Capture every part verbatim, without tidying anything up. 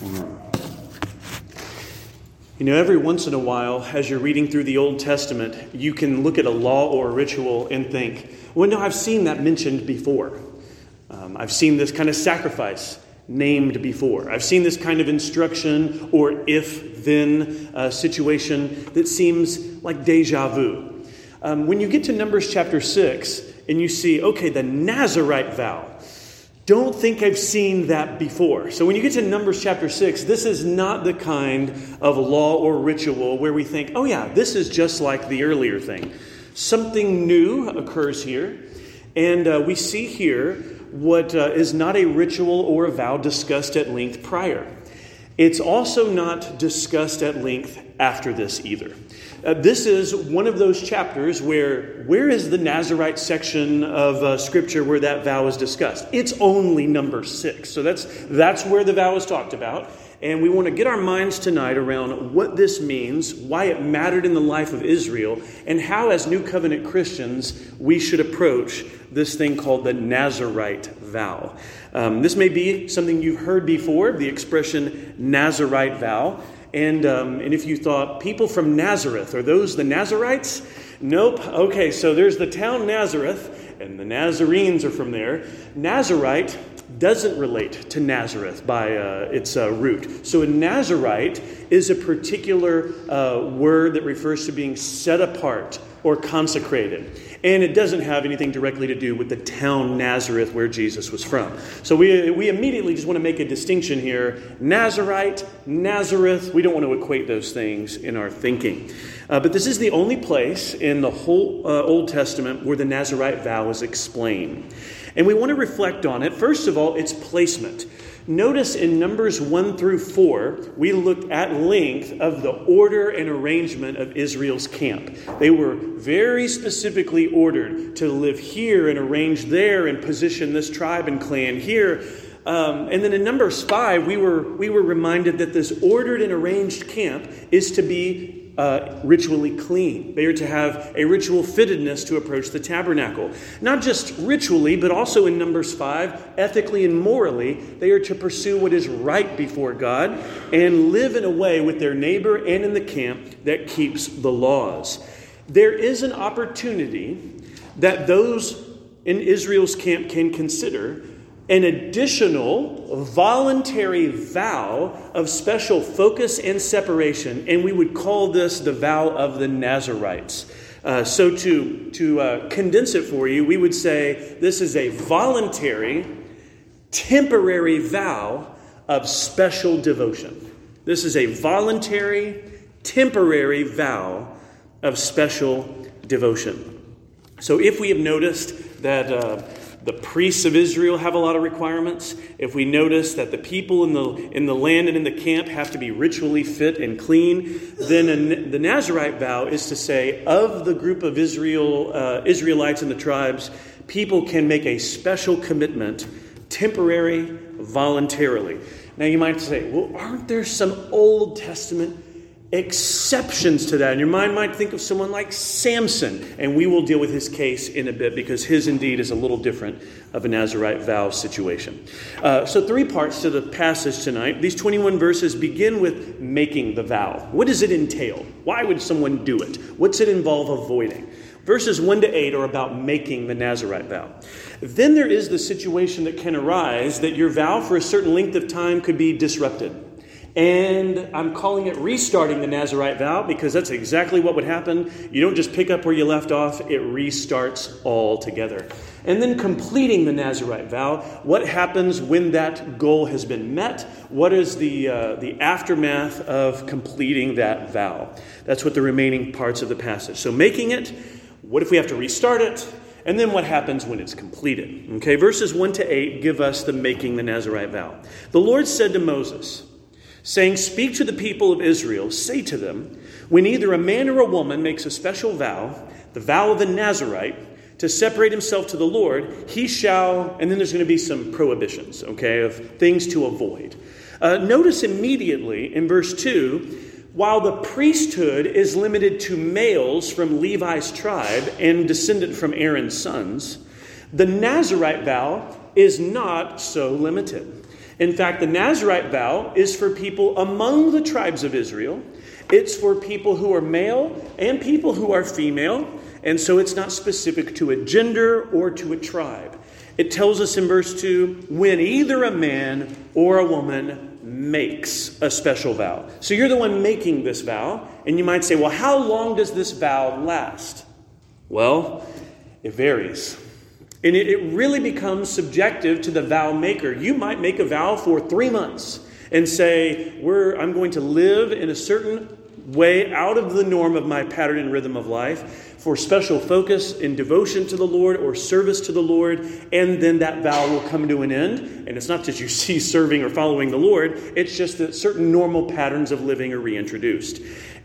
Amen. You know, every once in a while, as you're reading through the Old Testament, you can look at a law or a ritual and think, well, no, I've seen that mentioned before. Um, I've seen this kind of sacrifice named before. I've seen this kind of instruction or if-then uh, situation that seems like deja vu. Um, when you get to Numbers chapter six and you see, okay, the Nazirite vow. Don't think I've seen that before. So when you get to Numbers chapter six, this is not the kind of law or ritual where we think, oh yeah, this is just like the earlier thing. Something new occurs here. And uh, we see here what uh, is not a ritual or a vow discussed at length prior. It's also not discussed at length after this either. Uh, this is one of those chapters where, where is the Nazirite section of uh, Scripture where that vow is discussed? It's only number six. So that's that's where the vow is talked about. And we want to get our minds tonight around what this means, why it mattered in the life of Israel, and how as New Covenant Christians we should approach this thing called the Nazirite vow. Um, this may be something you've heard before, the expression Nazirite vow. And um, and if you thought, people from Nazareth, are those the Nazarites? Nope. Okay, so there's the town Nazareth, and the Nazarenes are from there. Nazirite doesn't relate to Nazareth by uh, its uh, root. So a Nazirite is a particular uh, word that refers to being set apart or consecrated. And it doesn't have anything directly to do with the town Nazareth where Jesus was from. So we we immediately just want to make a distinction here. Nazirite, Nazareth, we don't want to equate those things in our thinking. Uh, but this is the only place in the whole uh, Old Testament where the Nazirite vow is explained. And we want to reflect on it. First of all, its placement. Notice in Numbers one through four, we looked at length of the order and arrangement of Israel's camp. They were very specifically ordered to live here and arrange there and position this tribe and clan here. Um, and then in Numbers five, we were, we were reminded that this ordered and arranged camp is to be Uh, ritually clean. They are to have a ritual fittedness to approach the tabernacle. Not just ritually, but also in Numbers five, ethically and morally, they are to pursue what is right before God and live in a way with their neighbor and in the camp that keeps the laws. There is an opportunity that those in Israel's camp can consider an additional voluntary vow of special focus and separation, and we would call this the vow of the Nazirites. Uh, so to, to uh, condense it for you, we would say this is a voluntary, temporary vow of special devotion. This is a voluntary, temporary vow of special devotion. So if we have noticed that Uh, The priests of Israel have a lot of requirements. If we notice that the people in the in the land and in the camp have to be ritually fit and clean, then a, the Nazirite vow is to say of the group of Israel uh, Israelites and the tribes, people can make a special commitment, temporary, voluntarily. Now you might say, well, aren't there some Old Testament exceptions to that? And your mind might think of someone like Samson, and we will deal with his case in a bit because his indeed is a little different of a Nazirite vow situation. Uh, so three parts to the passage tonight. These twenty-one verses begin with making the vow. What does it entail? Why would someone do it? What's it involve avoiding? Verses one to eight are about making the Nazirite vow. Then there is the situation that can arise that your vow for a certain length of time could be disrupted. And I'm calling it restarting the Nazirite vow because that's exactly what would happen. You don't just pick up where you left off. It restarts altogether. And then completing the Nazirite vow. What happens when that goal has been met? What is the uh, the aftermath of completing that vow? That's what the remaining parts of the passage. So making it, what if we have to restart it? And then what happens when it's completed? Okay, verses one to eight give us the making the Nazirite vow. The Lord said to Moses, saying, "Speak to the people of Israel, say to them, when either a man or a woman makes a special vow, the vow of the Nazirite, to separate himself to the Lord, he shall," and then there's going to be some prohibitions, okay, of things to avoid. Uh, notice immediately in verse two, while the priesthood is limited to males from Levi's tribe and descendant from Aaron's sons, the Nazirite vow is not so limited. In fact, the Nazirite vow is for people among the tribes of Israel. It's for people who are male and people who are female. And so it's not specific to a gender or to a tribe. It tells us in verse two, when either a man or a woman makes a special vow. So you're the one making this vow. And you might say, well, how long does this vow last? Well, it varies. And it, it really becomes subjective to the vow maker. You might make a vow for three months and say, We're, I'm going to live in a certain way out of the norm of my pattern and rhythm of life for special focus in devotion to the Lord or service to the Lord. And then that vow will come to an end. And it's not that you cease serving or following the Lord. It's just that certain normal patterns of living are reintroduced.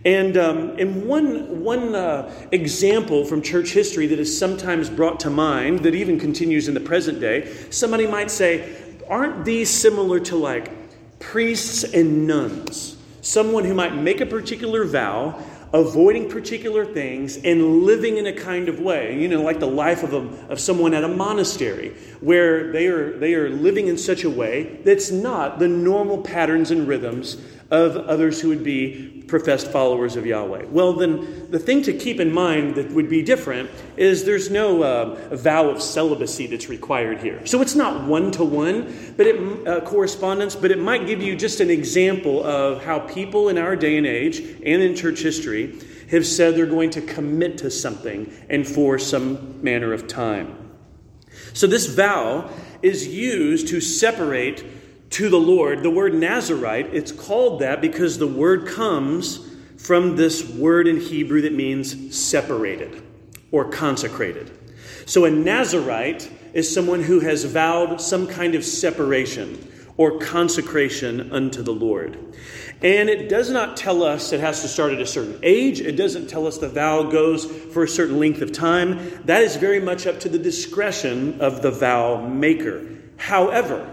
And um, and one one uh, example from church history that is sometimes brought to mind that even continues in the present day, somebody might say, aren't these similar to like priests and nuns? Someone who might make a particular vow, avoiding particular things and living in a kind of way, you know, like the life of a, of someone at a monastery where they are they are living in such a way that's not the normal patterns and rhythms of others who would be professed followers of Yahweh. Well, then the thing to keep in mind that would be different is there's no uh, vow of celibacy that's required here. So it's not one-to-one but it, uh, correspondence, but it might give you just an example of how people in our day and age and in church history have said they're going to commit to something and for some manner of time. So this vow is used to separate to the Lord. The word Nazirite, it's called that because the word comes from this word in Hebrew that means separated or consecrated. So a Nazirite is someone who has vowed some kind of separation or consecration unto the Lord. And it does not tell us it has to start at a certain age. It doesn't tell us the vow goes for a certain length of time. That is very much up to the discretion of the vow maker. However,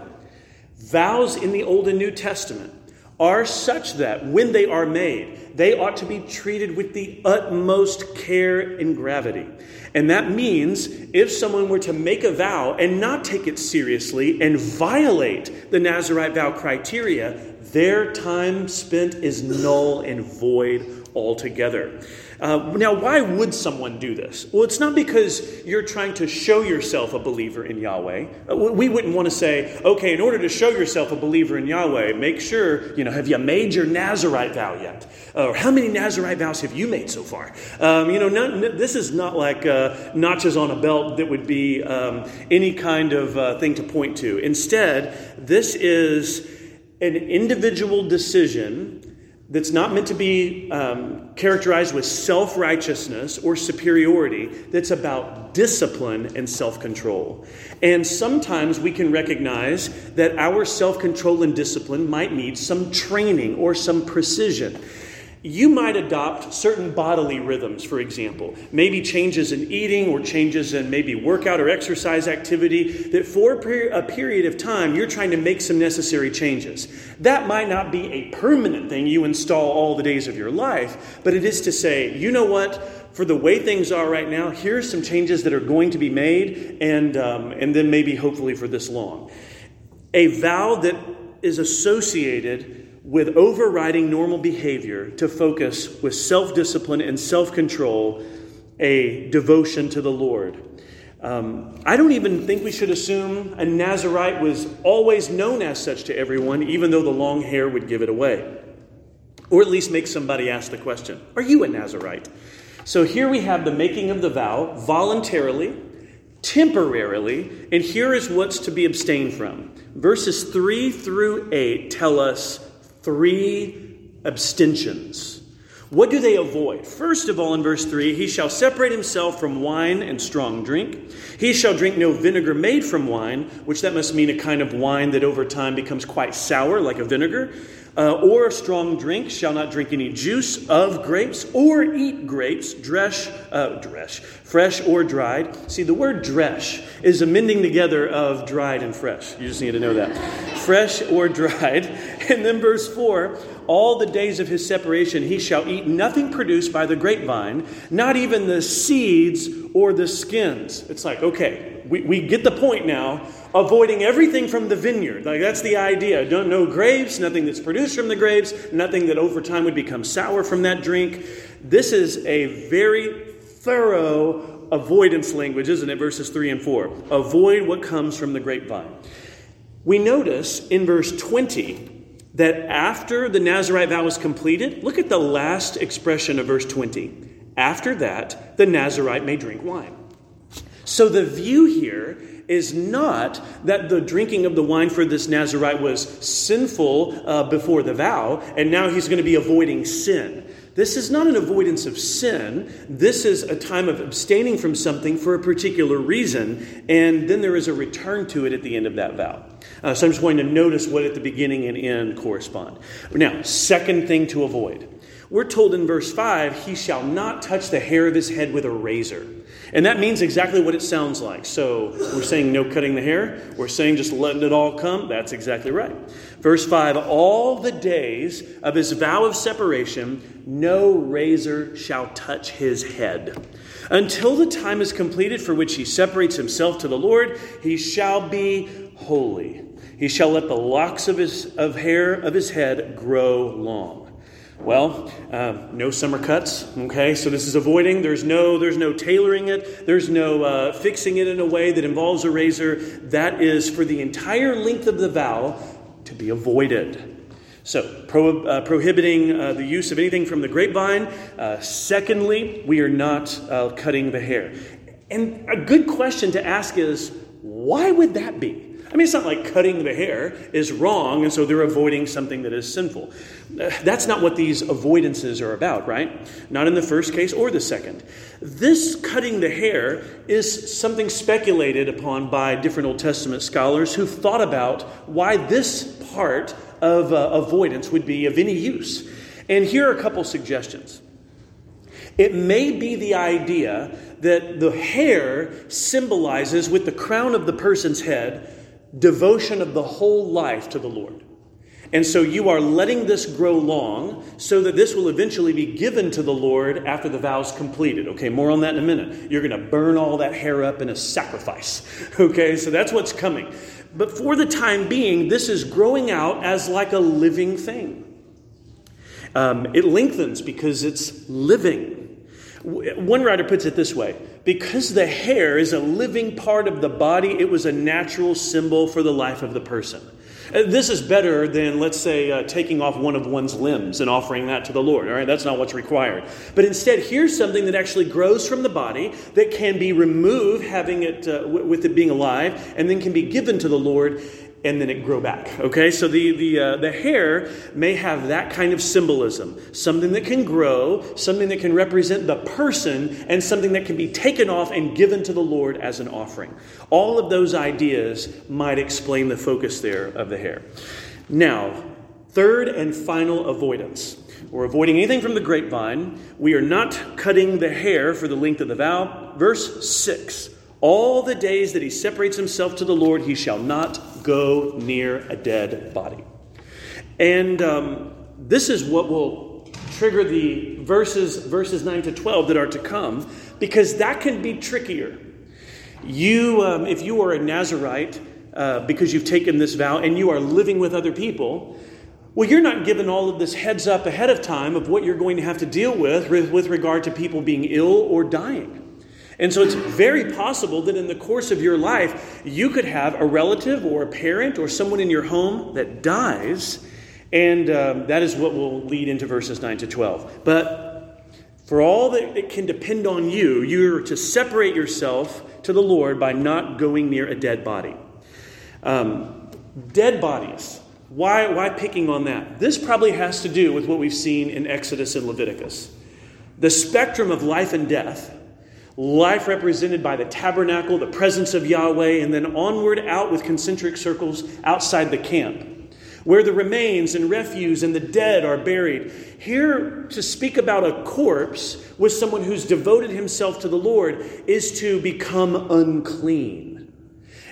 vows in the Old and New Testament are such that when they are made, they ought to be treated with the utmost care and gravity. And that means if someone were to make a vow and not take it seriously and violate the Nazirite vow criteria, their time spent is null and void altogether. Uh, now, why would someone do this? Well, it's not because you're trying to show yourself a believer in Yahweh. We wouldn't want to say, okay, in order to show yourself a believer in Yahweh, make sure, you know, have you made your Nazirite vow yet? Uh, or how many Nazirite vows have you made so far? Um, you know, not, this is not like uh, notches on a belt that would be um, any kind of uh, thing to point to. Instead, this is an individual decision that's not meant to be um, characterized with self-righteousness or superiority, that's about discipline and self-control. And sometimes we can recognize that our self-control and discipline might need some training or some precision. You might adopt certain bodily rhythms, for example, maybe changes in eating or changes in maybe workout or exercise activity that for a period of time, you're trying to make some necessary changes. That might not be a permanent thing you install all the days of your life, but it is to say, you know what? For the way things are right now, here's some changes that are going to be made and, um, and then maybe hopefully for this long. A vow that is associated with overriding normal behavior to focus with self-discipline and self-control, a devotion to the Lord. Um, I don't even think we should assume a Nazirite was always known as such to everyone, even though the long hair would give it away. Or at least make somebody ask the question, are you a Nazirite? So here we have the making of the vow voluntarily, temporarily, and here is what's to be abstained from. Verses three through eight tell us three abstentions. What do they avoid? First of all, in verse three, he shall separate himself from wine and strong drink. He shall drink no vinegar made from wine, which that must mean a kind of wine that over time becomes quite sour, like a vinegar. Uh, or a strong drink, shall not drink any juice of grapes or eat grapes, dresh, uh, dresh, fresh or dried. See, the word dresh is a mending together of dried and fresh. You just need to know that. fresh or dried. And then verse four, all the days of his separation he shall eat nothing produced by the grapevine, not even the seeds or the skins. It's like, okay, we, we get the point now, avoiding everything from the vineyard. Like, that's the idea. Don't no grapes, nothing that's produced from the grapes, nothing that over time would become sour from that drink. This is a very thorough avoidance language, isn't it? Verses three and four. Avoid what comes from the grapevine. We notice in verse twenty that after the Nazirite vow is completed, look at the last expression of verse twenty. After that, the Nazirite may drink wine. So the view here is not that the drinking of the wine for this Nazirite was sinful uh, before the vow, and now he's going to be avoiding sin. This is not an avoidance of sin. This is a time of abstaining from something for a particular reason. And then there is a return to it at the end of that vow. Uh, so I'm just going to notice what at the beginning and end correspond. Now, second thing to avoid. We're told in verse five, he shall not touch the hair of his head with a razor. And that means exactly what it sounds like. So we're saying no cutting the hair. We're saying just letting it all come. That's exactly right. Verse five, all the days of his vow of separation, no razor shall touch his head. Until the time is completed for which he separates himself to the Lord, he shall be holy. He shall let the locks of his of hair of his head grow long. Well, uh, no summer cuts, okay? So this is avoiding. There's no there's no tailoring it. There's no uh, fixing it in a way that involves a razor. That is for the entire length of the vow to be avoided. So pro, uh, prohibiting uh, the use of anything from the grapevine. Uh, secondly, we are not uh, cutting the hair. And a good question to ask is, why would that be? I mean, it's not like cutting the hair is wrong, and so they're avoiding something that is sinful. That's not what these avoidances are about, right? Not in the first case or the second. This cutting the hair is something speculated upon by different Old Testament scholars who've thought about why this part of uh, avoidance would be of any use. And here are a couple suggestions. It may be the idea that the hair symbolizes, with the crown of the person's head, devotion of the whole life to the Lord. And so you are letting this grow long so that this will eventually be given to the Lord after the vow is completed. Okay, more on that in a minute. You're going to burn all that hair up in a sacrifice. Okay, so that's what's coming. But for the time being, this is growing out as like a living thing. Um, it lengthens because it's living. One writer puts it this way. Because the hair is a living part of the body, it was a natural symbol for the life of the person. This is better than, let's say, uh, taking off one of one's limbs and offering that to the Lord. All right, that's not what's required. But instead, here's something that actually grows from the body that can be removed, having it uh, w- with it being alive, and then can be given to the Lord, and then it grow back. Okay, so the the uh, the hair may have that kind of symbolism, something that can grow, something that can represent the person, and something that can be taken off and given to the Lord as an offering. All of those ideas might explain the focus there of the hair. Now, third and final avoidance. We're avoiding anything from the grapevine. We are not cutting the hair for the length of the vow. Verse six. All the days that he separates himself to the Lord, he shall not go near a dead body. And um, this is what will trigger the verses, verses nine to twelve that are to come, because that can be trickier. You, um, if you are a Nazirite, uh, because you've taken this vow and you are living with other people, well, you're not given all of this heads up ahead of time of what you're going to have to deal with with regard to people being ill or dying. And so it's very possible that in the course of your life, you could have a relative or a parent or someone in your home that dies. And um, that is what will lead into verses nine to twelve. But for all that it can depend on you, you're to separate yourself to the Lord by not going near a dead body. Um, dead bodies. Why, why picking on that? This probably has to do with what we've seen in Exodus and Leviticus. The spectrum of life and death. Life represented by the tabernacle, the presence of Yahweh, and then onward out with concentric circles outside the camp, where the remains and refuse and the dead are buried. Here, to speak about a corpse with someone who's devoted himself to the Lord is to become unclean.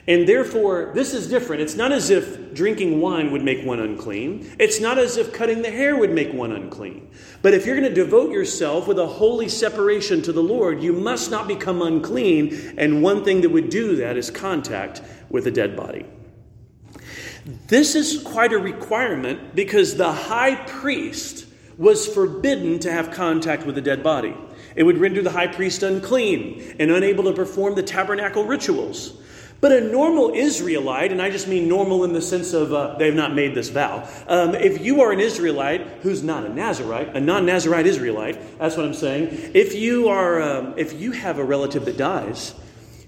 And therefore, this is different. It's not as if drinking wine would make one unclean. It's not as if cutting the hair would make one unclean. But if you're going to devote yourself with a holy separation to the Lord, you must not become unclean. And one thing that would do that is contact with a dead body. This is quite a requirement because the high priest was forbidden to have contact with a dead body. It would render the high priest unclean and unable to perform the tabernacle rituals. But a normal Israelite, and I just mean normal in the sense of uh, they've not made this vow. Um, if you are an Israelite who's not a Nazirite, a non-Nazirite Israelite, that's what I'm saying. If you are, um, if you have a relative that dies,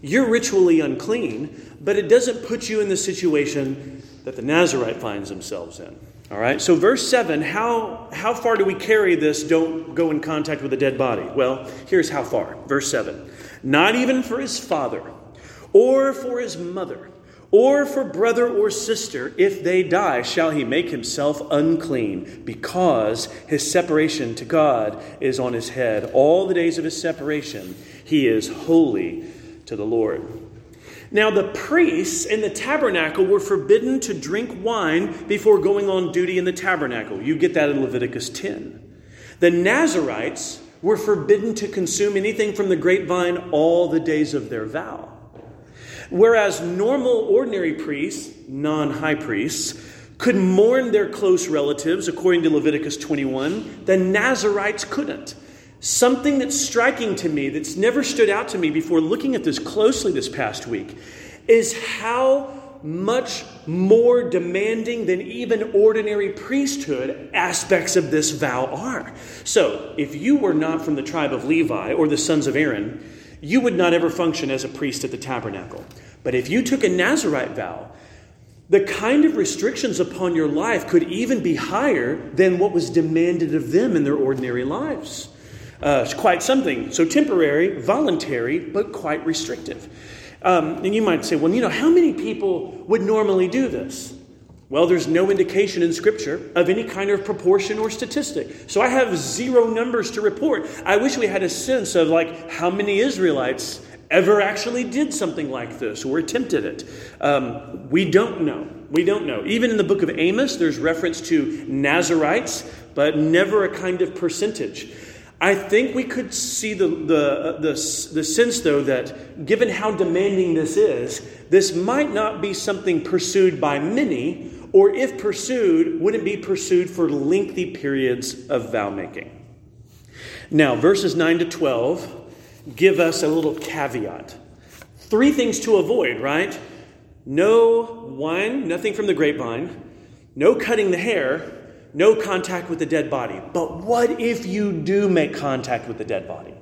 you're ritually unclean, but it doesn't put you in the situation that the Nazirite finds themselves in. All right. So verse seven, how how far do we carry this? Don't go in contact with a dead body. Well, here's how far. Verse seven, not even for his father, or for his mother, or for brother or sister, if they die, shall he make himself unclean, because his separation to God is on his head. All the days of his separation, he is holy to the Lord. Now, the priests in the tabernacle were forbidden to drink wine before going on duty in the tabernacle. You get that in Leviticus ten. The Nazirites were forbidden to consume anything from the grapevine all the days of their vow. Whereas normal, ordinary priests, non-high priests, could mourn their close relatives, according to Leviticus twenty-one, the Nazirites couldn't. Something that's striking to me, that's never stood out to me before looking at this closely this past week, is how much more demanding than even ordinary priesthood aspects of this vow are. So, if you were not from the tribe of Levi or the sons of Aaron, you would not ever function as a priest at the tabernacle. But if you took a Nazirite vow, the kind of restrictions upon your life could even be higher than what was demanded of them in their ordinary lives. Uh, it's quite something. So temporary, voluntary, but quite restrictive. Um, and you might say, well, you know, how many people would normally do this? Well, there's no indication in Scripture of any kind of proportion or statistic. So I have zero numbers to report. I wish we had a sense of like how many Israelites ever actually did something like this or attempted it. Um, we don't know. We don't know. Even in the book of Amos, there's reference to Nazirites, but never a kind of percentage. I think we could see the, the the the sense, though, that given how demanding this is, this might not be something pursued by many, or if pursued, wouldn't be pursued for lengthy periods of vow-making. Now, verses nine to twelve give us a little caveat. Three things to avoid, right? No wine, nothing from the grapevine, no cutting the hair, no contact with the dead body. But what if you do make contact with the dead body?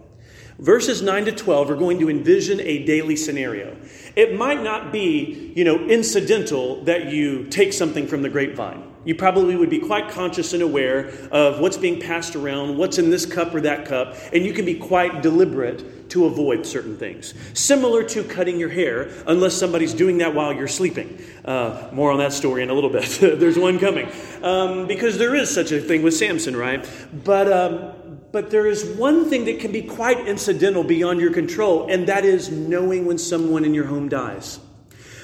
Verses nine to twelve are going to envision a daily scenario. It might not be, you know, incidental that you take something from the grapevine. You probably would be quite conscious and aware of what's being passed around, what's in this cup or that cup, and you can be quite deliberate to avoid certain things. Similar to cutting your hair, unless somebody's doing that while you're sleeping. Uh, more on that story in a little bit. There's one coming. Um, because there is such a thing with Samson, right? But um, but there is one thing that can be quite incidental beyond your control, and that is knowing when someone in your home dies.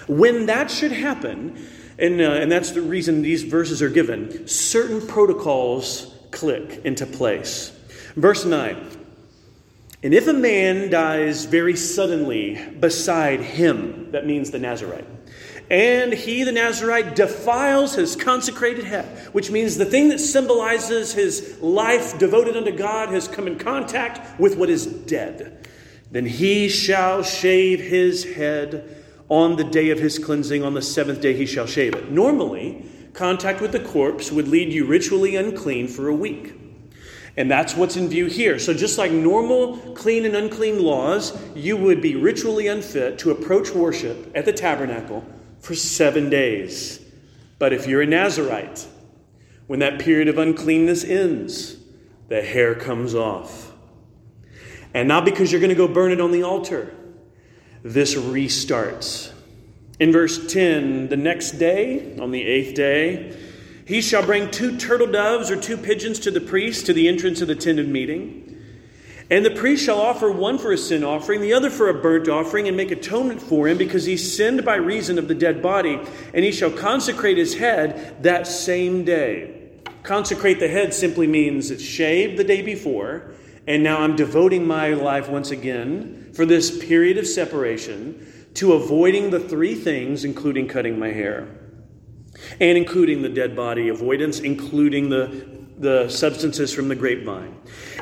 When that should happen... And, uh, and that's the reason these verses are given. Certain protocols click into place. Verse nine. And if a man dies very suddenly beside him, that means the Nazirite, and he, the Nazirite, defiles his consecrated head, which means the thing that symbolizes his life devoted unto God has come in contact with what is dead, then he shall shave his head on the day of his cleansing, on the seventh day he shall shave it. Normally, contact with the corpse would lead you ritually unclean for a week. And that's what's in view here. So just like normal clean and unclean laws, you would be ritually unfit to approach worship at the tabernacle for seven days. But if you're a Nazirite, when that period of uncleanness ends, the hair comes off. And not because you're going to go burn it on the altar. This restarts. In verse ten, the next day, on the eighth day, he shall bring two turtle doves or two pigeons to the priest to the entrance of the tent of meeting. And the priest shall offer one for a sin offering, the other for a burnt offering, and make atonement for him, because he sinned by reason of the dead body. And he shall consecrate his head that same day. Consecrate the head simply means it's shaved the day before, and now I'm devoting my life once again for this period of separation to avoiding the three things, including cutting my hair, and including the dead body avoidance, including the the substances from the grapevine.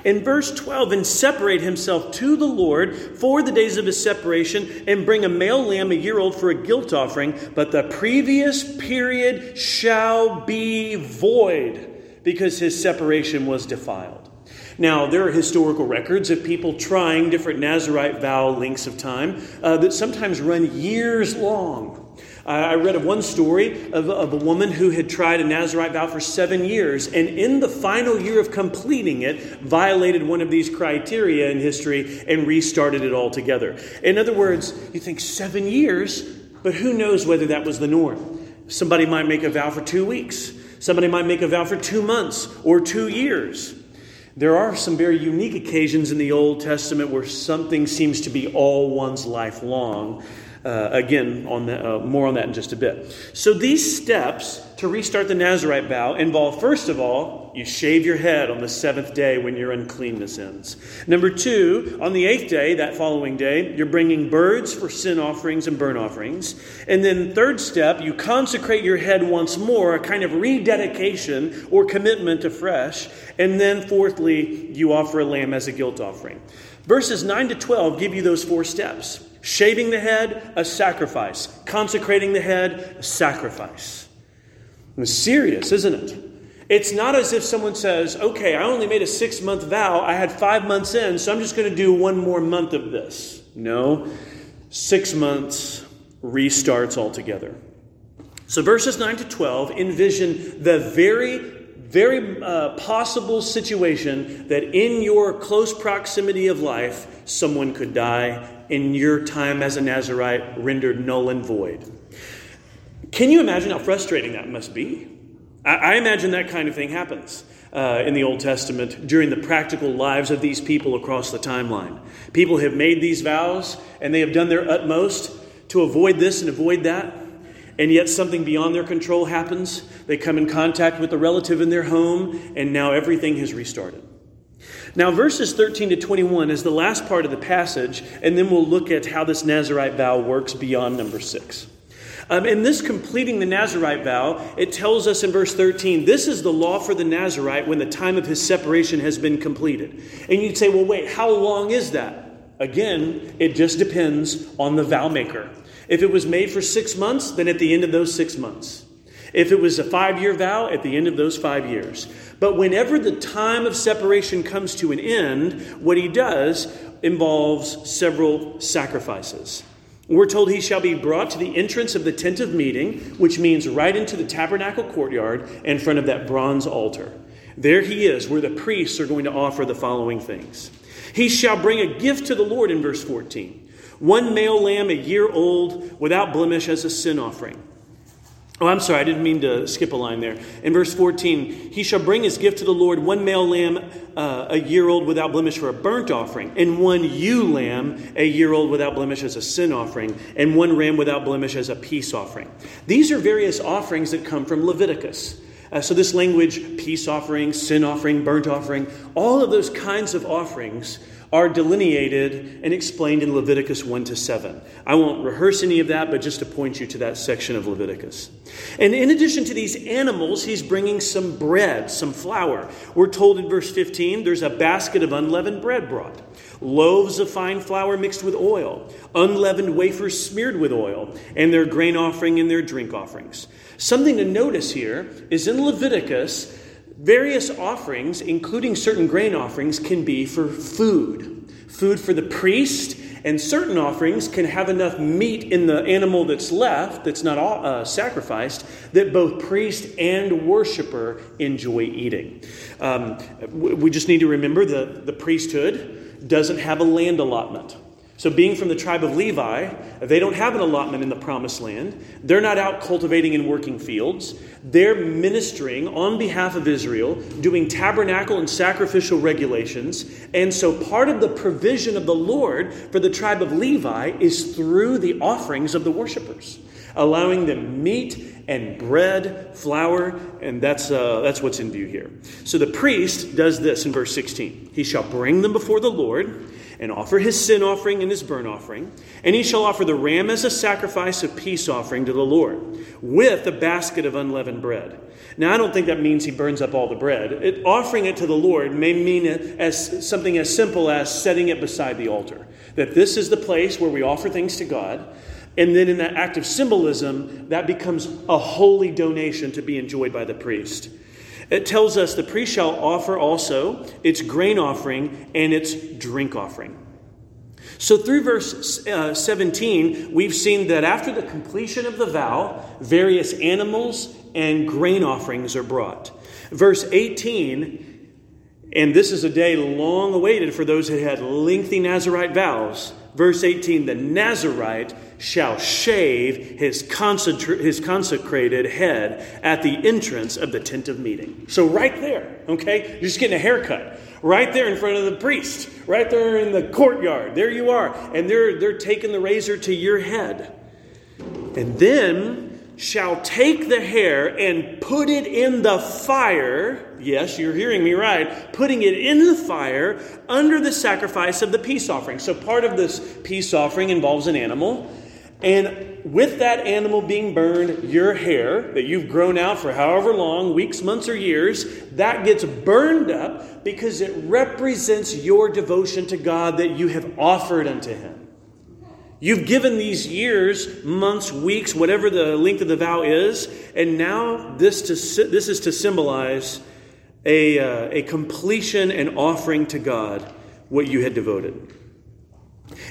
In verse twelve, and separate himself to the Lord for the days of his separation, and bring a male lamb a year old for a guilt offering, but the previous period shall be void, because his separation was defiled. Now, there are historical records of people trying different Nazirite vow lengths of time uh, that sometimes run years long. I read of one story of, of a woman who had tried a Nazirite vow for seven years, and in the final year of completing it, violated one of these criteria in history and restarted it all together. In other words, you think seven years, but who knows whether that was the norm? Somebody might make a vow for two weeks. Somebody might make a vow for two months or two years. There are some very unique occasions in the Old Testament where something seems to be all one's life long. Uh, again, on that, uh, more on that in just a bit. So these steps to restart the Nazirite vow involve, first of all, you shave your head on the seventh day when your uncleanness ends. Number two, on the eighth day, that following day, you're bringing birds for sin offerings and burnt offerings. And then third step, you consecrate your head once more, a kind of rededication or commitment afresh. And then fourthly, you offer a lamb as a guilt offering. Verses nine to twelve give you those four steps. Shaving the head, a sacrifice. Consecrating the head, a sacrifice. And it's serious, isn't it? It's not as if someone says, okay, I only made a six-month vow. I had five months in, so I'm just going to do one more month of this. No, six months restarts altogether. So verses nine to twelve envision the very Very uh, possible situation that in your close proximity of life, someone could die in your time as a Nazirite rendered null and void. Can you imagine how frustrating that must be? I, I imagine that kind of thing happens uh, in the Old Testament during the practical lives of these people across the timeline. People have made these vows and they have done their utmost to avoid this and avoid that. And yet something beyond their control happens. They come in contact with a relative in their home, and now everything has restarted. Now, verses thirteen to twenty-one is the last part of the passage, and then we'll look at how this Nazirite vow works beyond number six. Um, in this completing the Nazirite vow, it tells us in verse thirteen, this is the law for the Nazirite when the time of his separation has been completed. And you'd say, well, wait, how long is that? Again, it just depends on the vow maker. If it was made for six months, then at the end of those six months. If it was a five-year vow, at the end of those five years. But whenever the time of separation comes to an end, what he does involves several sacrifices. We're told he shall be brought to the entrance of the tent of meeting, which means right into the tabernacle courtyard in front of that bronze altar. There he is, where the priests are going to offer the following things. He shall bring a gift to the Lord in verse fourteen. One male lamb a year old without blemish as a sin offering. Oh, I'm sorry, I didn't mean to skip a line there. In verse fourteen, he shall bring his gift to the Lord, one male lamb uh, a year old without blemish for a burnt offering, and one ewe lamb a year old without blemish as a sin offering, and one ram without blemish as a peace offering. These are various offerings that come from Leviticus. Uh, so this language, peace offering, sin offering, burnt offering, all of those kinds of offerings are delineated and explained in Leviticus one to seven. I won't rehearse any of that, but just to point you to that section of Leviticus. And in addition to these animals, he's bringing some bread, some flour. We're told in verse fifteen, there's a basket of unleavened bread brought, loaves of fine flour mixed with oil, unleavened wafers smeared with oil, and their grain offering and their drink offerings. Something to notice here is in Leviticus, various offerings, including certain grain offerings, can be for food. Food for the priest, and certain offerings can have enough meat in the animal that's left, that's not uh, sacrificed, that both priest and worshiper enjoy eating. Um, we just need to remember that the priesthood doesn't have a land allotment. So being from the tribe of Levi, they don't have an allotment in the promised land. They're not out cultivating and working fields. They're ministering on behalf of Israel, doing tabernacle and sacrificial regulations. And so part of the provision of the Lord for the tribe of Levi is through the offerings of the worshipers, allowing them meat and bread, flour, and that's uh, that's what's in view here. So the priest does this in verse sixteen. He shall bring them before the Lord and offer his sin offering and his burnt offering. And he shall offer the ram as a sacrifice of peace offering to the Lord with a basket of unleavened bread. Now, I don't think that means he burns up all the bread. It, offering it to the Lord may mean it as something as simple as setting it beside the altar. That this is the place where we offer things to God. And then in that act of symbolism, that becomes a holy donation to be enjoyed by the priest. It tells us the priest shall offer also its grain offering and its drink offering. So through verse uh, seventeen, we've seen that after the completion of the vow, various animals and grain offerings are brought. Verse eighteen, and this is a day long awaited for those who had lengthy Nazirite vows. Verse eighteen, the Nazirite shall shave his, concentra- his consecrated head at the entrance of the tent of meeting. So right there, okay, you're just getting a haircut. Right there in front of the priest. Right there in the courtyard. There you are. And they're, they're taking the razor to your head. And then shall take the hair and put it in the fire. Yes, you're hearing me right. Putting it in the fire under the sacrifice of the peace offering. So part of this peace offering involves an animal. And with that animal being burned, your hair that you've grown out for however long, weeks, months, or years, that gets burned up because it represents your devotion to God that you have offered unto him. You've given these years, months, weeks, whatever the length of the vow is, and now this to, this is to symbolize a, uh, a completion and offering to God what you had devoted.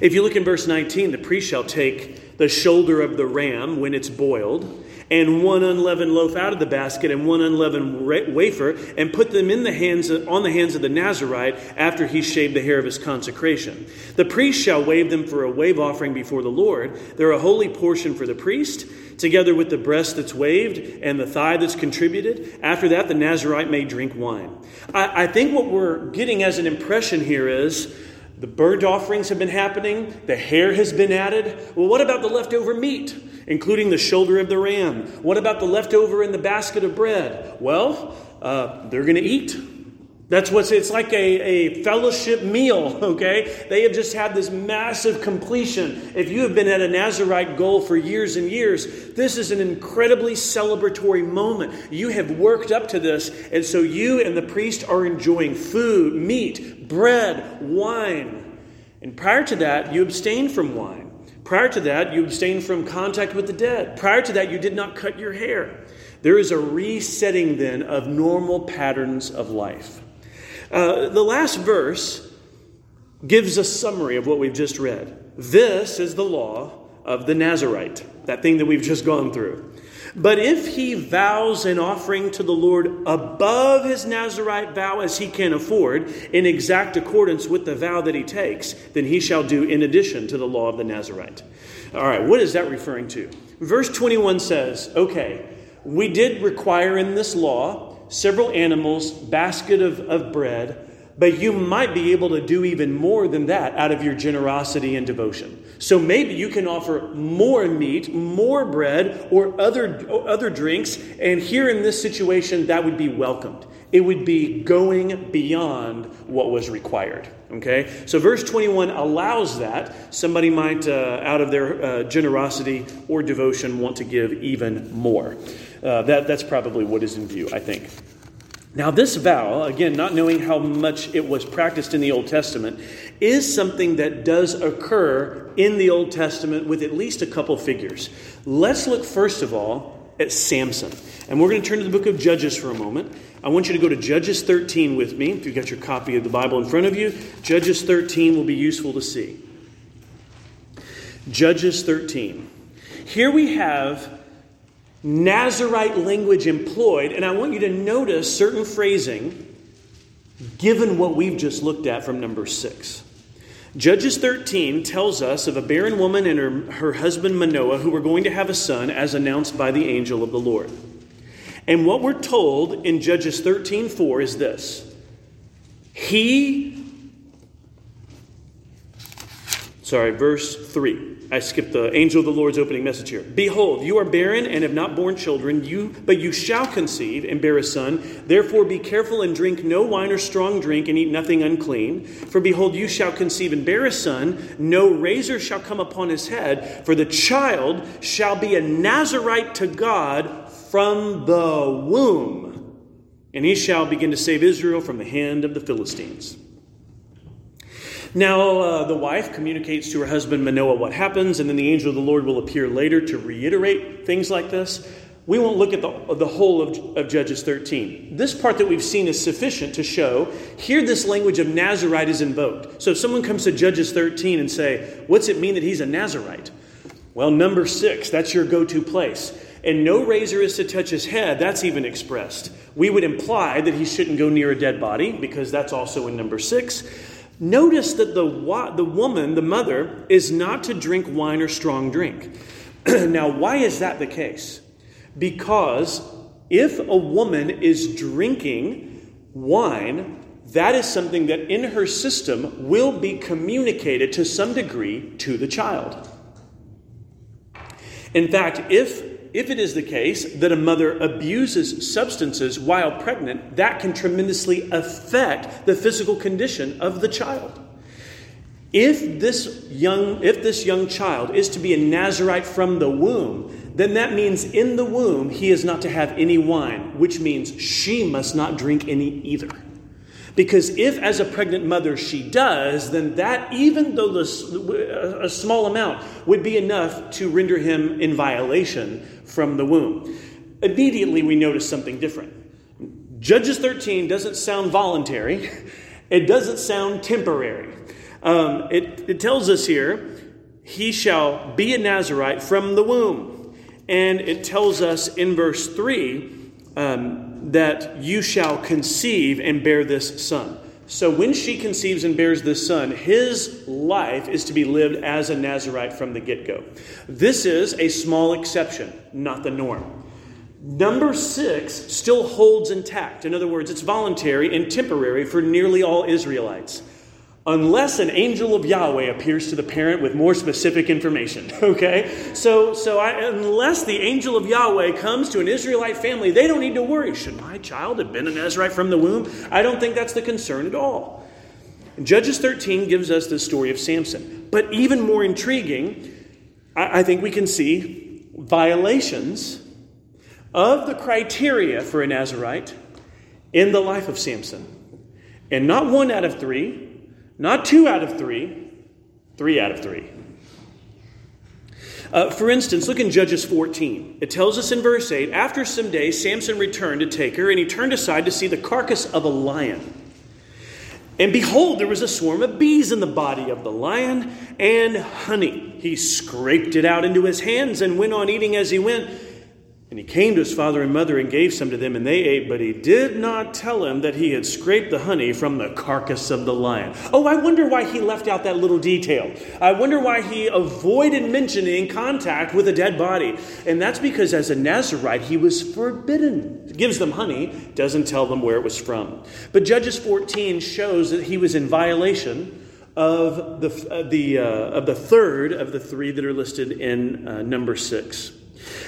If you look in verse nineteen, the priest shall take the shoulder of the ram when it's boiled, and one unleavened loaf out of the basket, and one unleavened wafer, and put them in the hands on the hands of the Nazirite after he shaved the hair of his consecration. The priest shall wave them for a wave offering before the Lord. They're a holy portion for the priest, together with the breast that's waved and the thigh that's contributed. After that, the Nazirite may drink wine. I, I think what we're getting as an impression here is the burnt offerings have been happening. The hair has been added. Well, what about the leftover meat, including the shoulder of the ram? What about the leftover in the basket of bread? Well, uh, they're going to eat. That's what's, it's like a, a fellowship meal, okay? They have just had this massive completion. If you have been at a Nazirite goal for years and years, this is an incredibly celebratory moment. You have worked up to this, and so you and the priest are enjoying food, meat, bread, wine. And prior to that, you abstained from wine. Prior to that, you abstained from contact with the dead. Prior to that, you did not cut your hair. There is a resetting then of normal patterns of life. Uh, the last verse gives a summary of what we've just read. This is the law of the Nazirite, that thing that we've just gone through. But if he vows an offering to the Lord above his Nazirite vow as he can afford, in exact accordance with the vow that he takes, then he shall do in addition to the law of the Nazirite. All right, what is that referring to? Verse twenty-one says, okay, we did require in this law several animals, basket of, of bread, but you might be able to do even more than that out of your generosity and devotion. So maybe you can offer more meat, more bread, or other, or other drinks, and here in this situation, that would be welcomed. It would be going beyond what was required. Okay, so verse twenty-one allows that. Somebody might, uh, out of their uh, generosity or devotion, want to give even more. Uh, that, that's probably what is in view, I think. Now this vow, again, not knowing how much it was practiced in the Old Testament, is something that does occur in the Old Testament with at least a couple figures. Let's look first of all at Samson. And we're going to turn to the book of Judges for a moment. I want you to go to Judges thirteen with me. If you've got your copy of the Bible in front of you, Judges thirteen will be useful to see. Judges thirteen. Here we have Nazirite language employed, and I want you to notice certain phrasing given what we've just looked at from number six. Judges thirteen tells us of a barren woman and her, her husband Manoah who were going to have a son as announced by the angel of the Lord. And what we're told in Judges thirteen four is this. He, sorry, verse three. I skipped the angel of the Lord's opening message here. Behold, you are barren and have not borne children, you but you shall conceive and bear a son. Therefore be careful and drink no wine or strong drink and eat nothing unclean. For behold, you shall conceive and bear a son. No razor shall come upon his head. For the child shall be a Nazirite to God from the womb. And he shall begin to save Israel from the hand of the Philistines. Now, uh, the wife communicates to her husband Manoah what happens, and then the angel of the Lord will appear later to reiterate things like this. We won't look at the, the whole of, of Judges thirteen. This part that we've seen is sufficient to show here this language of Nazirite is invoked. So if someone comes to Judges thirteen and say, what's it mean that he's a Nazirite? Well, number six, that's your go-to place. And no razor is to touch his head, that's even expressed. We would imply that he shouldn't go near a dead body, because that's also in number six. Notice that the the woman, the mother, is not to drink wine or strong drink. Now, why is that the case? Because if a woman is drinking wine, that is something that in her system will be communicated to some degree to the child. In fact, if if it is the case that a mother abuses substances while pregnant, that can tremendously affect the physical condition of the child. If this young, if this young child is to be a Nazirite from the womb, then that means in the womb he is not to have any wine, which means she must not drink any either. Because if, as a pregnant mother, she does, then that, even though the, a small amount, would be enough to render him in violation from the womb. Immediately, we notice something different. Judges thirteen doesn't sound voluntary. It doesn't sound temporary. Um, it, it tells us here, he shall be a Nazirite from the womb. And it tells us in verse three, um, that you shall conceive and bear this son. So when she conceives and bears this son, his life is to be lived as a Nazirite from the get-go. This is a small exception, not the norm. Number six still holds intact. In other words, it's voluntary and temporary for nearly all Israelites. Unless an angel of Yahweh appears to the parent with more specific information, okay? So so I, unless the angel of Yahweh comes to an Israelite family, they don't need to worry. Should my child have been a Nazirite from the womb? I don't think that's the concern at all. And Judges thirteen gives us the story of Samson. But even more intriguing, I, I think we can see violations of the criteria for a Nazirite in the life of Samson. And not one out of three, not two out of three, three out of three. Uh, for instance, look in Judges fourteen. It tells us in verse eight, after some days, Samson returned to take her, and he turned aside to see the carcass of a lion. And behold, there was a swarm of bees in the body of the lion, and honey. He scraped it out into his hands and went on eating as he went. And he came to his father and mother and gave some to them, and they ate, but he did not tell him that he had scraped the honey from the carcass of the lion. Oh, I wonder why he left out that little detail. I wonder why he avoided mentioning contact with a dead body. And that's because as a Nazirite, he was forbidden. He gives them honey, doesn't tell them where it was from. But Judges fourteen shows that he was in violation of the, of the, uh, of the third of the three that are listed in uh, number six.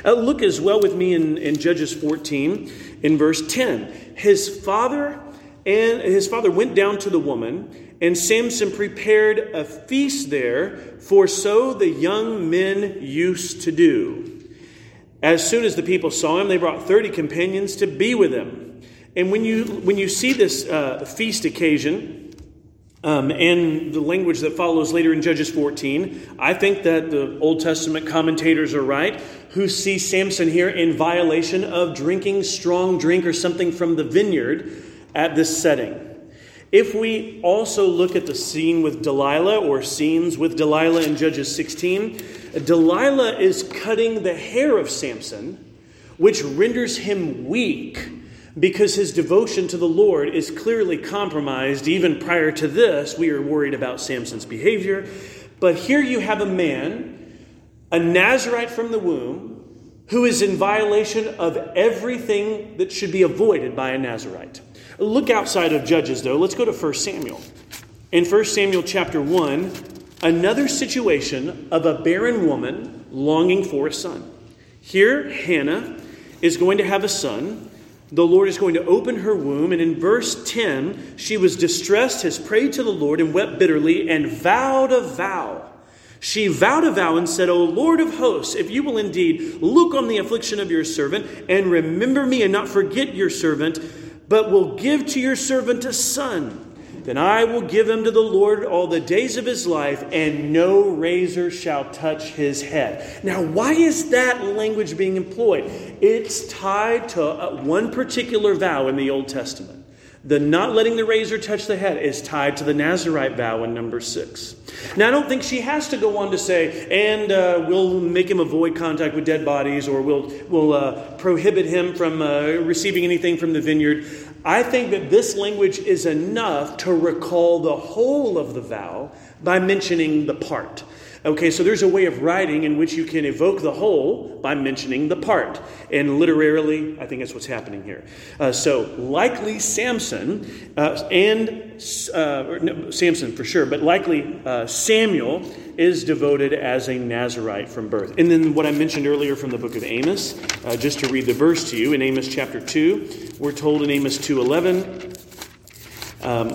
Uh, look as well with me in, in Judges fourteen, in verse ten. His father and his father went down to the woman, and Samson prepared a feast there, for so the young men used to do. As soon as the people saw him, they brought thirty companions to be with him. And when you when you see this uh, feast occasion, Um, and the language that follows later in Judges fourteen, I think that the Old Testament commentators are right, who see Samson here in violation of drinking strong drink or something from the vineyard at this setting. If we also look at the scene with Delilah or scenes with Delilah in Judges sixteen, Delilah is cutting the hair of Samson, which renders him weak, because his devotion to the Lord is clearly compromised. Even prior to this, we are worried about Samson's behavior. But here you have a man, a Nazirite from the womb, who is in violation of everything that should be avoided by a Nazirite. Look outside of Judges, though. Let's go to First Samuel. In First Samuel chapter one, another situation of a barren woman longing for a son. Here, Hannah is going to have a son. The Lord is going to open her womb. And in verse ten, she was distressed, has prayed to the Lord, and wept bitterly, and vowed a vow. She vowed a vow and said, O Lord of hosts, if you will indeed look on the affliction of your servant, and remember me and not forget your servant, but will give to your servant a son, then I will give him to the Lord all the days of his life, and no razor shall touch his head. Now, why is that language being employed? It's tied to one particular vow in the Old Testament. The not letting the razor touch the head is tied to the Nazirite vow in Numbers six. Now, I don't think she has to go on to say, and uh, we'll make him avoid contact with dead bodies, or we'll, we'll uh, prohibit him from uh, receiving anything from the vineyard. I think that this language is enough to recall the whole of the vow by mentioning the part. Okay, so there's a way of writing in which you can evoke the whole by mentioning the part. And literarily, I think that's what's happening here. Uh, so likely Samson uh, and uh, no, Samson for sure, but likely uh, Samuel is devoted as a Nazirite from birth. And then what I mentioned earlier from the book of Amos, uh, just to read the verse to you in Amos chapter two, we're told in Amos two eleven, um,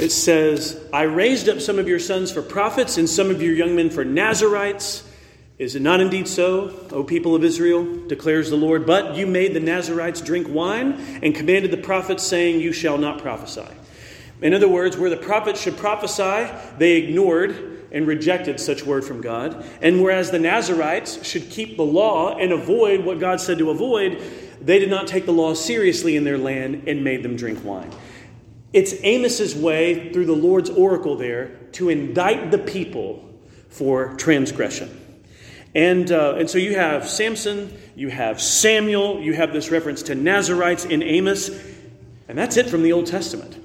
it says, I raised up some of your sons for prophets and some of your young men for Nazarites. Is it not indeed so, O people of Israel, declares the Lord? But you made the Nazarites drink wine and commanded the prophets, saying, you shall not prophesy. In other words, where the prophets should prophesy, they ignored and rejected such word from God. And whereas the Nazarites should keep the law and avoid what God said to avoid, they did not take the law seriously in their land and made them drink wine. It's Amos's way through the Lord's oracle there to indict the people for transgression. And uh, and so you have Samson, you have Samuel, you have this reference to Nazarites in Amos, and that's it from the Old Testament.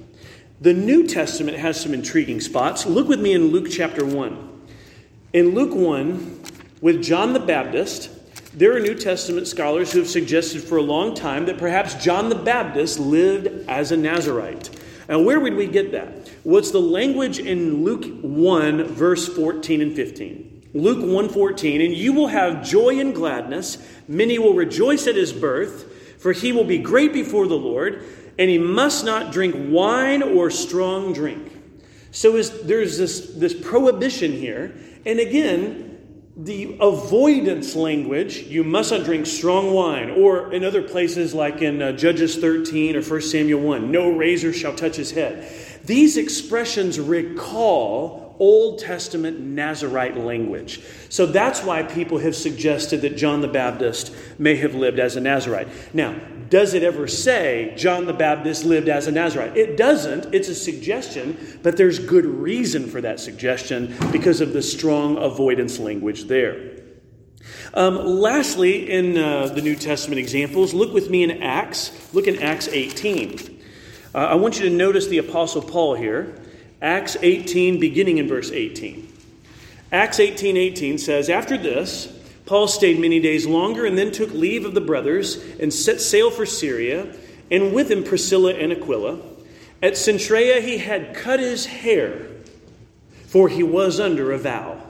The New Testament has some intriguing spots. Look with me in Luke chapter one. In Luke one, with John the Baptist, there are New Testament scholars who have suggested for a long time that perhaps John the Baptist lived as a Nazarite. Now, where would we get that? What's the language in Luke one, verse fourteen and fifteen? Luke one fourteen, and you will have joy and gladness. Many will rejoice at his birth, for he will be great before the Lord, and he must not drink wine or strong drink. So is, there's this, this prohibition here. And again, the avoidance language, you must not drink strong wine, or in other places like in uh, Judges thirteen or First Samuel one, no razor shall touch his head. These expressions recall Old Testament Nazirite language. So that's why people have suggested that John the Baptist may have lived as a Nazirite. Now, does it ever say John the Baptist lived as a Nazirite? It doesn't. It's a suggestion, but there's good reason for that suggestion because of the strong avoidance language there. Um, lastly, in uh, the New Testament examples, look with me in Acts. Look in Acts eighteen. Uh, I want you to notice the Apostle Paul here. Acts eighteen, beginning in verse eighteen. Acts eighteen eighteen says, after this, Paul stayed many days longer and then took leave of the brothers and set sail for Syria, and with him Priscilla and Aquila. At Cenchreae he had cut his hair, for he was under a vow.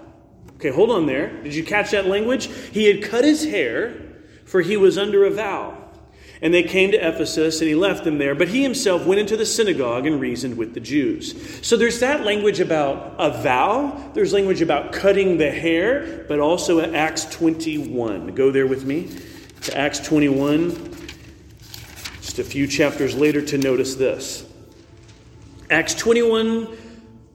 Okay, hold on there. Did you catch that language? He had cut his hair, for he was under a vow. And they came to Ephesus, and he left them there. But he himself went into the synagogue and reasoned with the Jews. So there's that language about a vow. There's language about cutting the hair, but also at Acts twenty-one. Go there with me to Acts twenty-one. Just a few chapters later to notice this. Acts twenty-one,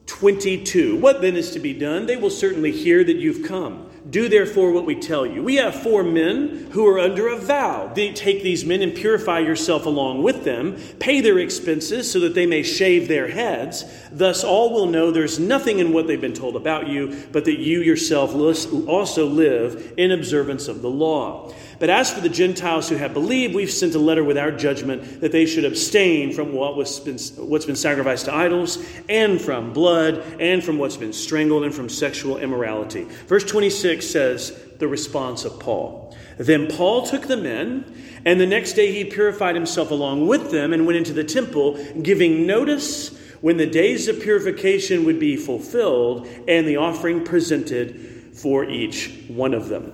twenty-two. What then is to be done? They will certainly hear that you've come. Do therefore what we tell you. We have four men who are under a vow. They take these men and purify yourself along with them. Pay their expenses so that they may shave their heads. Thus all will know there's nothing in what they've been told about you, but that you yourself also live in observance of the law. But as for the Gentiles who have believed, we've sent a letter with our judgment that they should abstain from what was been, what's been sacrificed to idols, and from blood, and from what's been strangled, and from sexual immorality. Verse twenty-six says the response of Paul. Then Paul took the men, and the next day he purified himself along with them and went into the temple, giving notice when the days of purification would be fulfilled and the offering presented for each one of them.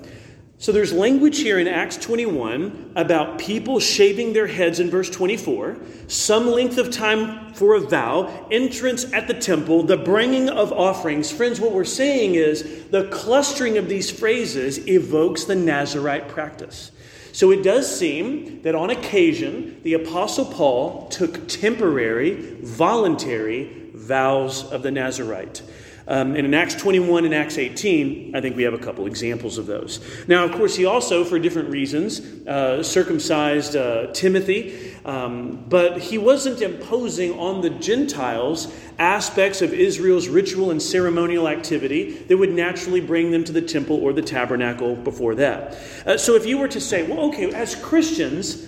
So there's language here in Acts twenty-one about people shaving their heads in verse twenty-four, some length of time for a vow, entrance at the temple, the bringing of offerings. Friends, what we're saying is the clustering of these phrases evokes the Nazirite practice. So it does seem that on occasion, the Apostle Paul took temporary, voluntary vows of the Nazirite. Um, and in Acts twenty-one and Acts eighteen, I think we have a couple examples of those. Now, of course, he also, for different reasons, uh, circumcised uh, Timothy. Um, but he wasn't imposing on the Gentiles aspects of Israel's ritual and ceremonial activity that would naturally bring them to the temple or the tabernacle before that. Uh, so if you were to say, well, okay, as Christians,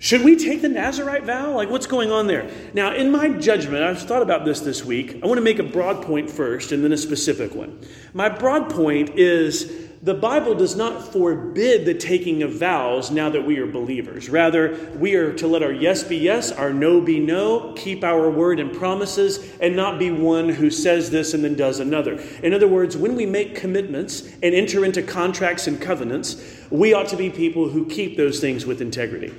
should we take the Nazirite vow? Like, what's going on there? Now, in my judgment, I've thought about this this week. I want to make a broad point first and then a specific one. My broad point is the Bible does not forbid the taking of vows now that we are believers. Rather, we are to let our yes be yes, our no be no, keep our word and promises, and not be one who says this and then does another. In other words, when we make commitments and enter into contracts and covenants, we ought to be people who keep those things with integrity.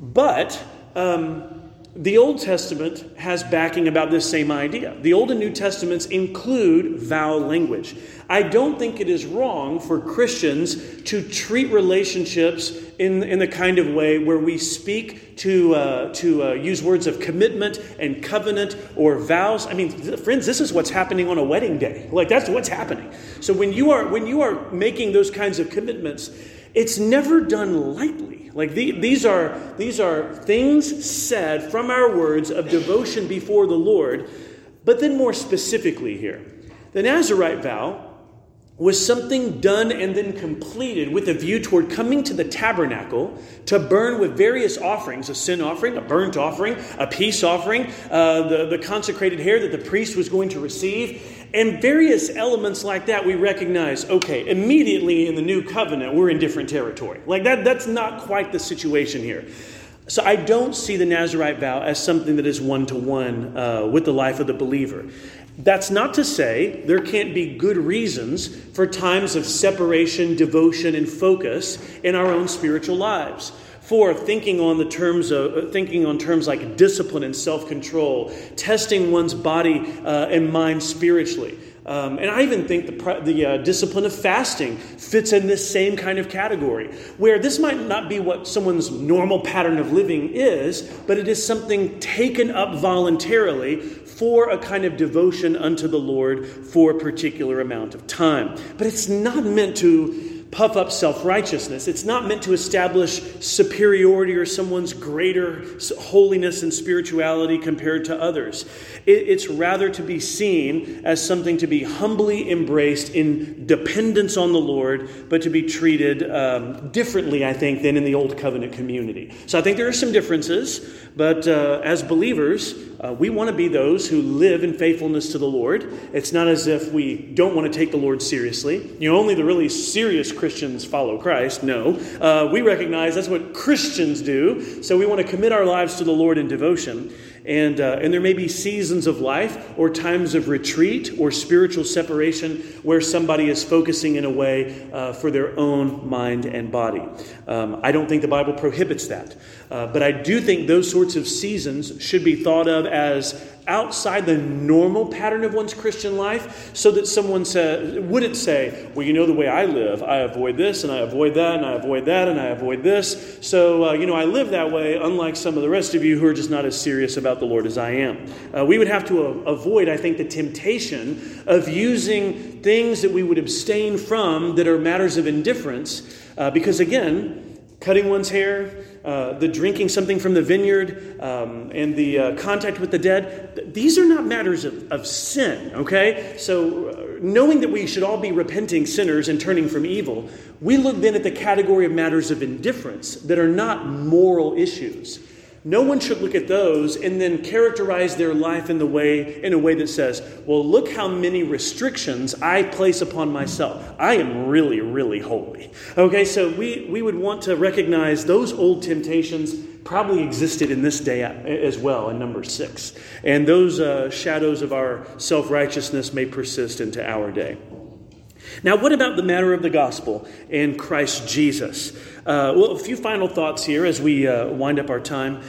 But um, the Old Testament has backing about this same idea. The Old and New Testaments include vow language. I don't think it is wrong for Christians to treat relationships in, in the kind of way where we speak to uh, to uh, use words of commitment and covenant or vows. I mean, th- friends, this is what's happening on a wedding day. Like, that's what's happening. So when you are when you are making those kinds of commitments, it's never done lightly. Like the, these are these are things said from our words of devotion before the Lord. But then more specifically here, the Nazirite vow was something done and then completed with a view toward coming to the tabernacle to burn with various offerings, a sin offering, a burnt offering, a peace offering, uh, the, the consecrated hair that the priest was going to receive, and various elements like that. We recognize, okay, immediately in the new covenant, we're in different territory. Like that, that's not quite the situation here. So I don't see the Nazirite vow as something that is one-to-one uh, with the life of the believer. That's not to say there can't be good reasons for times of separation, devotion, and focus in our own spiritual lives. For thinking on the terms of thinking on terms like discipline and self-control, testing one's body uh, and mind spiritually. Um, and I even think the, the uh, discipline of fasting fits in this same kind of category, where this might not be what someone's normal pattern of living is, but it is something taken up voluntarily for a kind of devotion unto the Lord for a particular amount of time. But it's not meant to puff up self-righteousness. It's not meant to establish superiority or someone's greater holiness and spirituality compared to others. It's rather to be seen as something to be humbly embraced in dependence on the Lord, but to be treated um, differently, I think, than in the Old Covenant community. So I think there are some differences, but uh, as believers, uh, we want to be those who live in faithfulness to the Lord. It's not as if we don't want to take the Lord seriously. You know, only the really serious Christians Christians follow Christ. No, uh, we recognize that's what Christians do. So we want to commit our lives to the Lord in devotion. And uh, and there may be seasons of life or times of retreat or spiritual separation where somebody is focusing in a way uh, for their own mind and body. Um, I don't think the Bible prohibits that. Uh, but I do think those sorts of seasons should be thought of as outside the normal pattern of one's Christian life, so that someone say, wouldn't say, well, you know, the way I live, I avoid this and I avoid that and I avoid that and I avoid this. So, uh, you know, I live that way, unlike some of the rest of you who are just not as serious about the Lord as I am. Uh, we would have to uh, avoid, I think, the temptation of using things that we would abstain from that are matters of indifference. Uh, because again, cutting one's hair, Uh, the drinking something from the vineyard, um, and the uh, contact with the dead, these are not matters of, of sin, okay? So uh, knowing that we should all be repenting sinners and turning from evil, we look then at the category of matters of indifference that are not moral issues. No one should look at those and then characterize their life in the way in a way that says, well, look how many restrictions I place upon myself. I am really, really holy. Okay, so we, we would want to recognize those old temptations probably existed in this day as well in number six. And those uh, shadows of our self-righteousness may persist into our day. Now, what about the matter of the gospel and Christ Jesus? Uh, well, a few final thoughts here as we uh, wind up our time.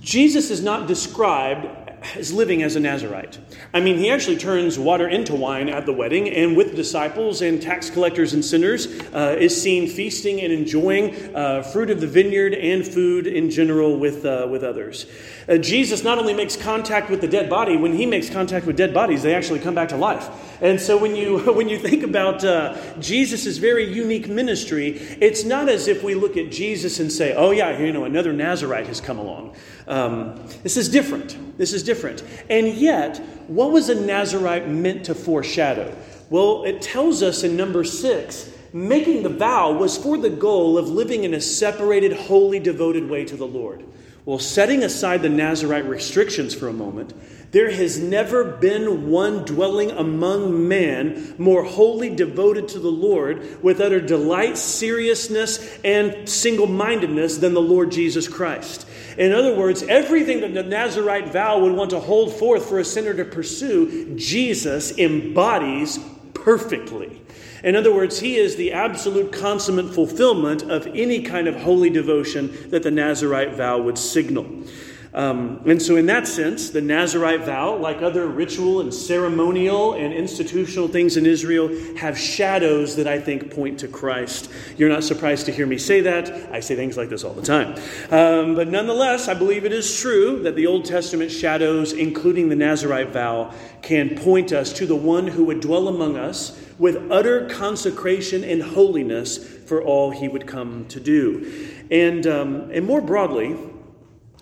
Jesus is not described as living as a Nazirite. I mean, he actually turns water into wine at the wedding, and with disciples and tax collectors and sinners, uh, is seen feasting and enjoying uh, fruit of the vineyard and food in general with uh, with others. Uh, Jesus not only makes contact with the dead body, when he makes contact with dead bodies, they actually come back to life. And so when you when you think about uh, Jesus' very unique ministry, it's not as if we look at Jesus and say, oh yeah, you know, another Nazirite has come along. Um, this is different. This is different. Different. And yet, what was a Nazirite meant to foreshadow? Well, it tells us in number six, making the vow was for the goal of living in a separated, holy, devoted way to the Lord. Well, setting aside the Nazirite restrictions for a moment, there has never been one dwelling among man more wholly devoted to the Lord with utter delight, seriousness, and single-mindedness than the Lord Jesus Christ. In other words, everything that the Nazirite vow would want to hold forth for a sinner to pursue, Jesus embodies perfectly. In other words, he is the absolute consummate fulfillment of any kind of holy devotion that the Nazirite vow would signal. Um, and so in that sense, the Nazirite vow, like other ritual and ceremonial and institutional things in Israel, have shadows that I think point to Christ. You're not surprised to hear me say that. I say things like this all the time. Um, but nonetheless, I believe it is true that the Old Testament shadows, including the Nazirite vow, can point us to the one who would dwell among us with utter consecration and holiness for all he would come to do. And, um, and more broadly,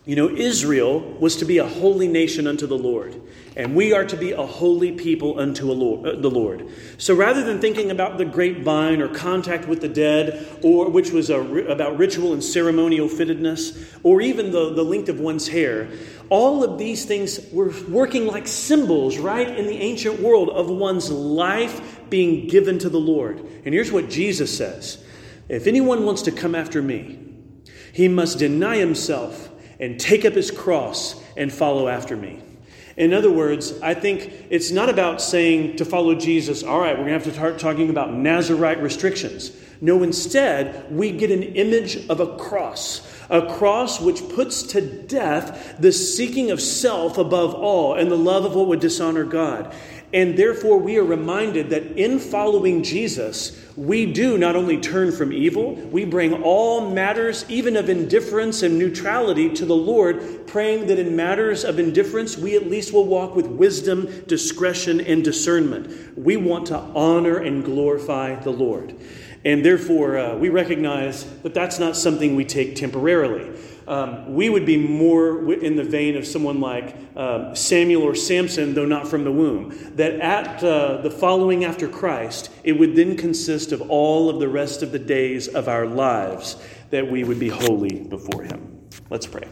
you know, Israel was to be a holy nation unto the Lord, and we are to be a holy people unto a Lord, uh, the Lord. So rather than thinking about the grapevine or contact with the dead, or which was a, about ritual and ceremonial fittedness, or even the, the length of one's hair, all of these things were working like symbols, right, in the ancient world of one's life being given to the Lord. And here's what Jesus says: if anyone wants to come after me, he must deny himself and take up his cross and follow after me. In other words, I think it's not about saying to follow Jesus, all right, we're going to have to start talking about Nazirite restrictions. No, instead, we get an image of a cross, a cross which puts to death the seeking of self above all and the love of what would dishonor God. And therefore, we are reminded that in following Jesus, we do not only turn from evil, we bring all matters, even of indifference and neutrality, to the Lord, praying that in matters of indifference, we at least will walk with wisdom, discretion, and discernment. We want to honor and glorify the Lord. And therefore, uh, we recognize that that's not something we take temporarily. Um, we would be more in the vein of someone like uh, Samuel or Samson, though not from the womb, that at uh, the following after Christ, it would then consist of all of the rest of the days of our lives that we would be holy before him. Let's pray.